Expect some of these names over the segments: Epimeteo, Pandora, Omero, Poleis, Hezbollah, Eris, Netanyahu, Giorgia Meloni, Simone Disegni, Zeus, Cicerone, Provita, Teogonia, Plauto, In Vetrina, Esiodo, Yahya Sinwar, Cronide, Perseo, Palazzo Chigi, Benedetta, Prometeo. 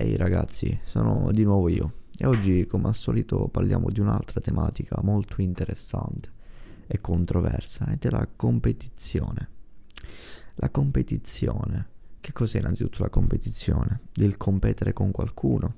Ehi ragazzi, sono di nuovo io e oggi come al solito parliamo di un'altra tematica molto interessante e controversa ed è la competizione. La competizione, che cos'è innanzitutto la competizione? Il competere con qualcuno.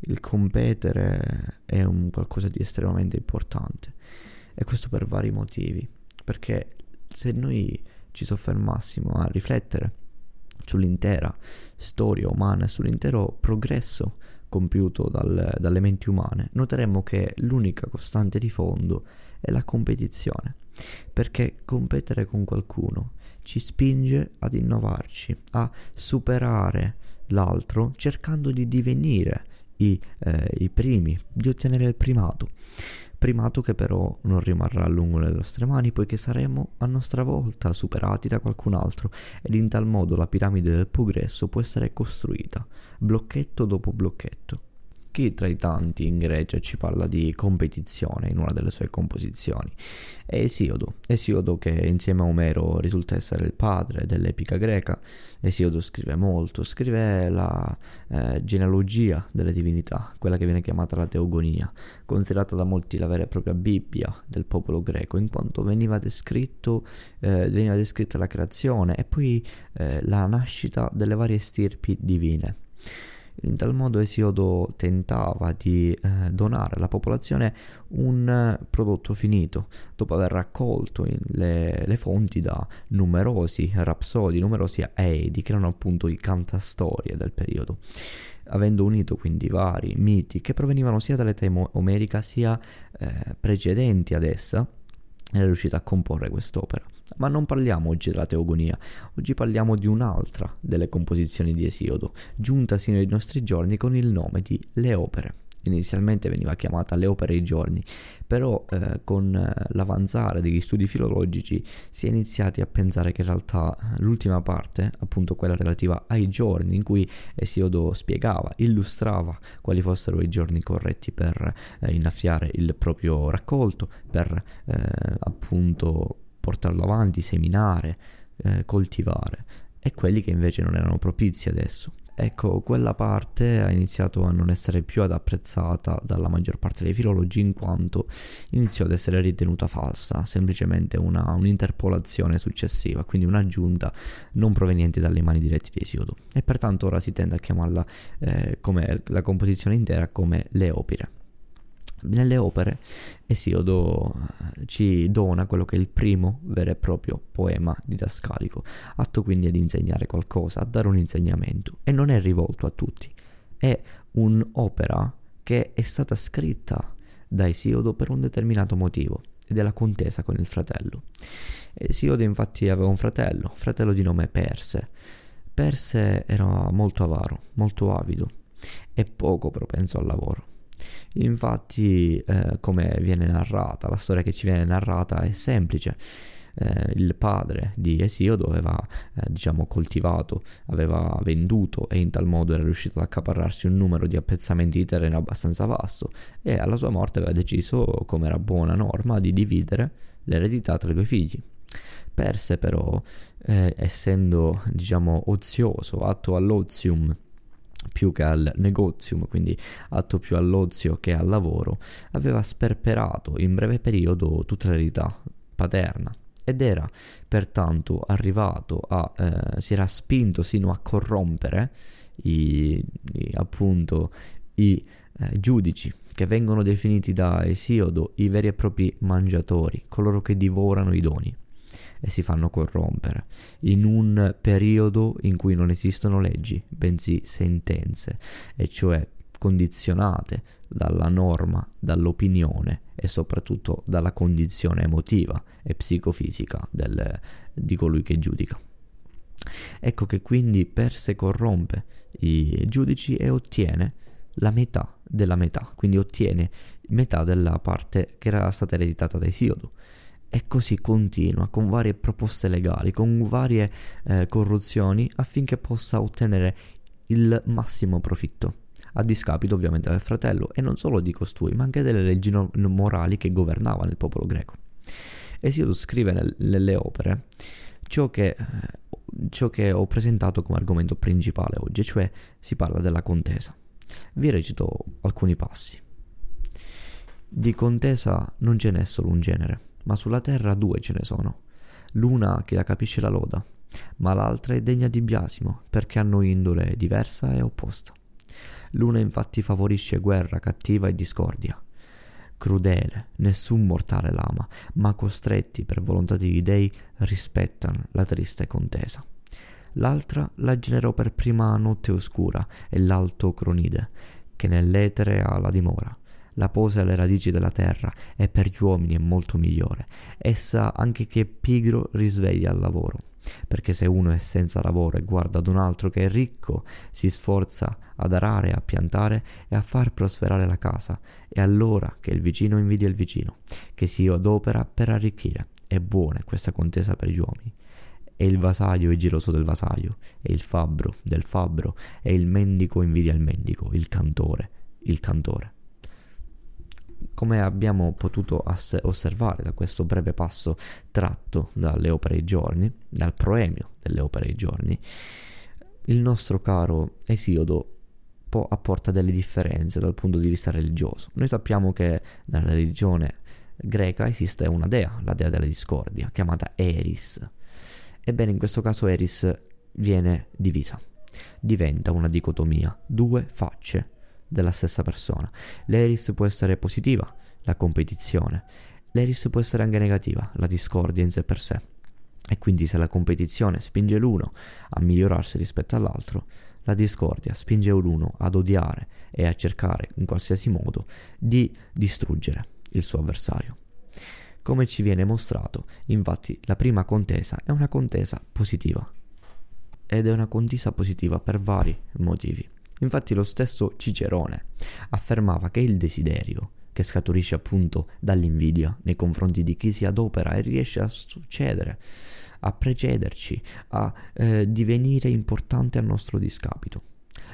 Il competere è un qualcosa di estremamente importante e questo per vari motivi, perché se noi ci soffermassimo a riflettere sull'intera storia umana e sull'intero progresso compiuto dalle menti umane, noteremmo che l'unica costante di fondo è la competizione, perché competere con qualcuno ci spinge ad innovarci, a superare l'altro cercando di divenire i primi, di ottenere il primato che però non rimarrà a lungo nelle nostre mani, poiché saremo a nostra volta superati da qualcun altro, ed in tal modo la piramide del progresso può essere costruita blocchetto dopo blocchetto. Chi tra i tanti in Grecia ci parla di competizione in una delle sue composizioni? È Esiodo, che insieme a Omero risulta essere il padre dell'epica greca. Esiodo scrive molto, scrive la genealogia delle divinità, quella che viene chiamata la Teogonia, considerata da molti la vera e propria Bibbia del popolo greco, in quanto veniva descritta la creazione e poi la nascita delle varie stirpi divine. In tal modo Esiodo tentava di donare alla popolazione un prodotto finito, dopo aver raccolto le fonti da numerosi rapsodi, numerosi eidi, che erano appunto i cantastorie del periodo, avendo unito quindi vari miti che provenivano sia dall'età omerica sia precedenti ad essa. Era riuscita a comporre quest'opera. Ma non parliamo oggi della Teogonia, oggi parliamo di un'altra delle composizioni di Esiodo, giunta sino ai nostri giorni con il nome di Le Opere. Inizialmente veniva chiamata Le Opere ai Giorni, però con l'avanzare degli studi filologici si è iniziati a pensare che in realtà l'ultima parte, appunto quella relativa ai giorni, in cui Esiodo spiegava, illustrava quali fossero i giorni corretti per innaffiare il proprio raccolto, per appunto portarlo avanti, seminare, coltivare, e quelli che invece non erano propizi adesso. Ecco, quella parte ha iniziato a non essere più apprezzata dalla maggior parte dei filologi, in quanto iniziò ad essere ritenuta falsa, semplicemente un'interpolazione successiva, quindi un'aggiunta non proveniente dalle mani dirette di Esiodo, e pertanto ora si tende a chiamarla come la composizione intera, come Le Opere. Nelle opere Esiodo ci dona quello che è il primo vero e proprio poema didascalico, atto quindi ad insegnare qualcosa, a dare un insegnamento, e non è rivolto a tutti, è un'opera che è stata scritta da Esiodo per un determinato motivo ed è la contesa con il fratello. Esiodo infatti aveva un fratello di nome Perse. Era molto avaro, molto avido e poco propenso al lavoro. Infatti come viene narrata, la storia che ci viene narrata è semplice. Il padre di Esiodo aveva coltivato, aveva venduto, e in tal modo era riuscito ad accaparrarsi un numero di appezzamenti di terreno abbastanza vasto, e alla sua morte aveva deciso, come era buona norma, di dividere l'eredità tra i due figli. Perse però, essendo ozioso, atto all'ozium più che al negozium, quindi atto più all'ozio che al lavoro, aveva sperperato in breve periodo tutta l'eredità paterna ed era pertanto arrivato a si era spinto sino a corrompere i giudici, che vengono definiti da Esiodo i veri e propri mangiatori, coloro che divorano i doni e si fanno corrompere, in un periodo in cui non esistono leggi, bensì sentenze, e cioè condizionate dalla norma, dall'opinione e soprattutto dalla condizione emotiva e psicofisica di colui che giudica. Ecco che quindi Perse corrompe i giudici e ottiene la metà della metà, quindi ottiene metà della parte che era stata ereditata da Esiodo. E così continua con varie proposte legali, con varie corruzioni, affinché possa ottenere il massimo profitto, a discapito ovviamente del fratello, e non solo di costui, ma anche delle leggi morali che governavano il popolo greco. Esiodo scrive nelle opere ciò che ho presentato come argomento principale oggi, cioè si parla della contesa. Vi recito alcuni passi. Di contesa non ce n'è solo un genere, ma sulla terra due ce ne sono. L'una che la capisce la loda, ma l'altra è degna di biasimo perché hanno indole diversa e opposta. L'una infatti favorisce guerra cattiva e discordia. Crudele, nessun mortale l'ama, ma costretti per volontà degli dei rispettano la triste contesa. L'altra la generò per prima Notte Oscura e l'alto Cronide, che nell'etere ha la dimora. La posa alle radici della terra e per gli uomini è molto migliore. Essa, anche che è pigro, risveglia al lavoro, perché se uno è senza lavoro e guarda ad un altro che è ricco, si sforza ad arare, a piantare e a far prosperare la casa. È allora che il vicino invidia il vicino, che si adopera per arricchire. È buona questa contesa per gli uomini. E il vasaio è geloso del vasaio, e il fabbro del fabbro, e il mendico invidia il mendico, il cantore. Come abbiamo potuto osservare da questo breve passo tratto dalle opere ai giorni, dal proemio delle opere ai giorni, il nostro caro Esiodo apporta delle differenze dal punto di vista religioso. Noi sappiamo che nella religione greca esiste una dea, la dea della discordia, chiamata Eris. Ebbene, in questo caso Eris viene divisa, diventa una dicotomia, due facce della stessa persona. L'Eris può essere positiva, la competizione. L'Eris può essere anche negativa, la discordia in sé per sé. E quindi se la competizione spinge l'uno a migliorarsi rispetto all'altro, la discordia spinge l'uno ad odiare e a cercare in qualsiasi modo di distruggere il suo avversario. Come ci viene mostrato, infatti, la prima contesa è una contesa positiva. Ed è una contesa positiva per vari motivi. Infatti lo stesso Cicerone affermava che il desiderio, che scaturisce appunto dall'invidia nei confronti di chi si adopera e riesce a succedere, a precederci, a divenire importante al nostro discapito,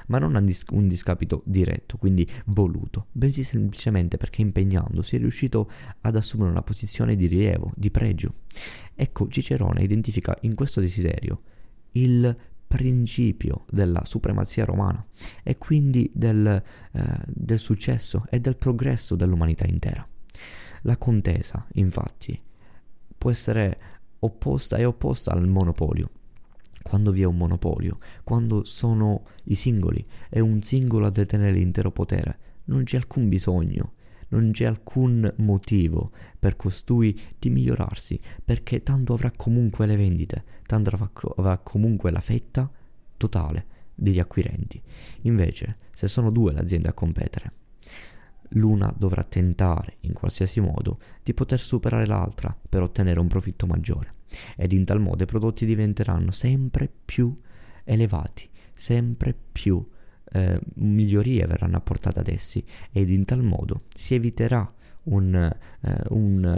ma non un discapito diretto, quindi voluto, bensì semplicemente perché impegnandosi è riuscito ad assumere una posizione di rilievo, di pregio. Ecco, Cicerone identifica in questo desiderio il principio della supremazia romana e quindi del successo e del progresso dell'umanità intera. La contesa, infatti, può essere opposta al monopolio. Quando vi è un monopolio, quando sono i singoli e un singolo a detenere l'intero potere, non c'è alcun bisogno, non c'è alcun motivo per costui di migliorarsi, perché tanto avrà comunque le vendite, tanto avrà comunque la fetta totale degli acquirenti. Invece, se sono due le aziende a competere, l'una dovrà tentare in qualsiasi modo di poter superare l'altra per ottenere un profitto maggiore, ed in tal modo i prodotti diventeranno sempre più elevati, sempre più migliorie verranno apportate ad essi, ed in tal modo si eviterà un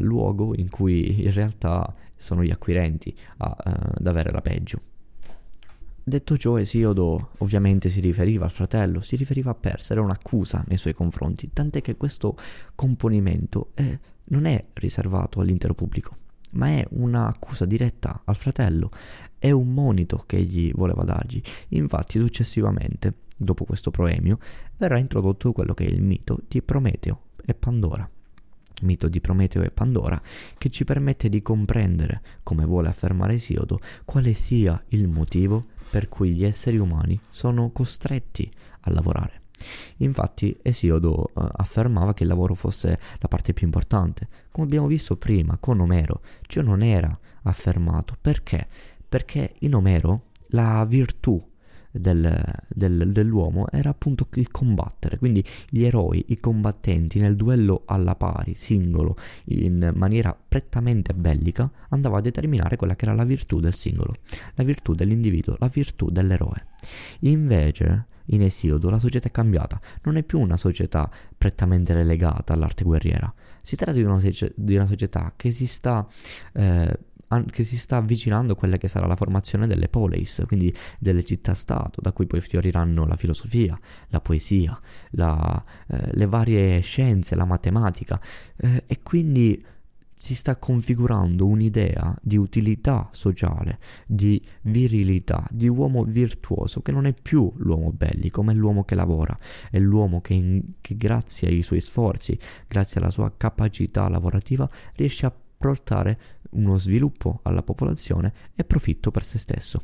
luogo in cui in realtà sono gli acquirenti ad avere la peggio. Detto ciò, Esiodo ovviamente si riferiva al fratello, si riferiva a Perseo, era un'accusa nei suoi confronti, tant'è che questo componimento non è riservato all'intero pubblico, ma è un'accusa diretta al fratello, è un monito che egli voleva dargli. Infatti successivamente, dopo questo proemio, verrà introdotto quello che è il mito di Prometeo e Pandora. Mito di Prometeo e Pandora che ci permette di comprendere, come vuole affermare Esiodo, quale sia il motivo per cui gli esseri umani sono costretti a lavorare. Infatti Esiodo affermava che il lavoro fosse la parte più importante. Come abbiamo visto prima con Omero, ciò non era affermato. Perché? Perché in Omero la virtù dell'uomo era appunto il combattere, quindi gli eroi, i combattenti nel duello alla pari, singolo, in maniera prettamente bellica, andava a determinare quella che era la virtù del singolo, la virtù dell'individuo, la virtù dell'eroe. Invece in Esiodo la società è cambiata, non è più una società prettamente relegata all'arte guerriera, si tratta di una società che si sta avvicinando a quella che sarà la formazione delle poleis, quindi delle città-stato, da cui poi fioriranno la filosofia, la poesia, le varie scienze, la matematica, e quindi si sta configurando un'idea di utilità sociale, di virilità, di uomo virtuoso, che non è più l'uomo bellico, ma è l'uomo che lavora, è l'uomo che grazie ai suoi sforzi, grazie alla sua capacità lavorativa, riesce a portare uno sviluppo alla popolazione e profitto per se stesso.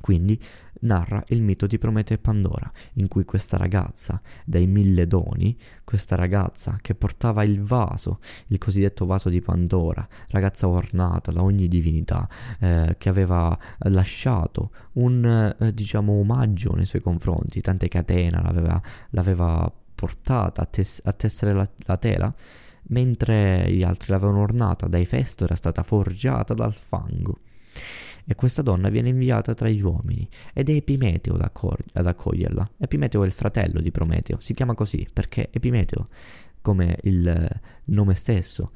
Quindi narra il mito di Prometeo e Pandora, in cui questa ragazza dai 1000 doni, questa ragazza che portava il vaso, il cosiddetto vaso di Pandora, ragazza ornata da ogni divinità, che aveva lasciato un omaggio nei suoi confronti, tante catene l'aveva portata a tessere la tela, mentre gli altri l'avevano ornata dai festo, era stata forgiata dal fango. E questa donna viene inviata tra gli uomini ed è Epimeteo ad accoglierla. Epimeteo è il fratello di Prometeo, si chiama così perché Epimeteo, come il nome stesso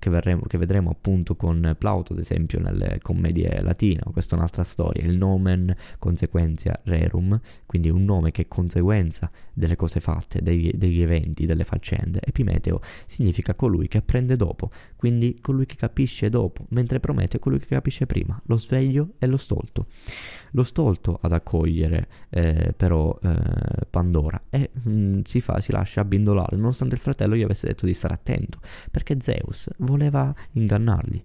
che vedremo appunto con Plauto ad esempio nelle commedie latine, questa è un'altra storia, il nomen consequentia rerum, quindi un nome che è conseguenza delle cose fatte, degli eventi, delle faccende. Epimeteo significa colui che apprende dopo, quindi colui che capisce dopo, mentre Prometeo è colui che capisce prima, lo sveglio e lo stolto. Lo stolto ad accogliere Pandora e si lascia abbindolare, nonostante il fratello gli avesse detto di stare attento, perché Zeus voleva ingannarli.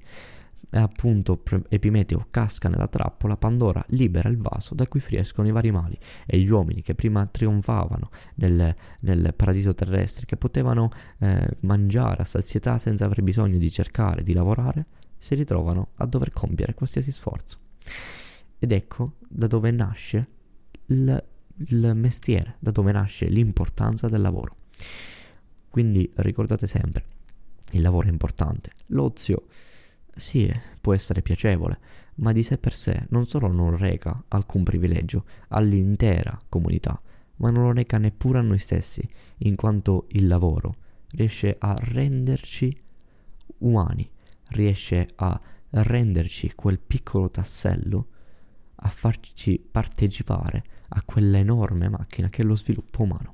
E appunto Epimeteo casca nella trappola, Pandora libera il vaso da cui friescono i vari mali e gli uomini che prima trionfavano nel paradiso terrestre, che potevano mangiare a sazietà senza aver bisogno di cercare, di lavorare, si ritrovano a dover compiere qualsiasi sforzo. Ed ecco da dove nasce il mestiere, da dove nasce l'importanza del lavoro. Quindi ricordate sempre, il lavoro è importante. L'ozio, sì, può essere piacevole, ma di sé per sé non solo non reca alcun privilegio all'intera comunità, ma non lo reca neppure a noi stessi, in quanto il lavoro riesce a renderci umani, riesce a renderci quel piccolo tassello, a farci partecipare a quell'enorme macchina che è lo sviluppo umano.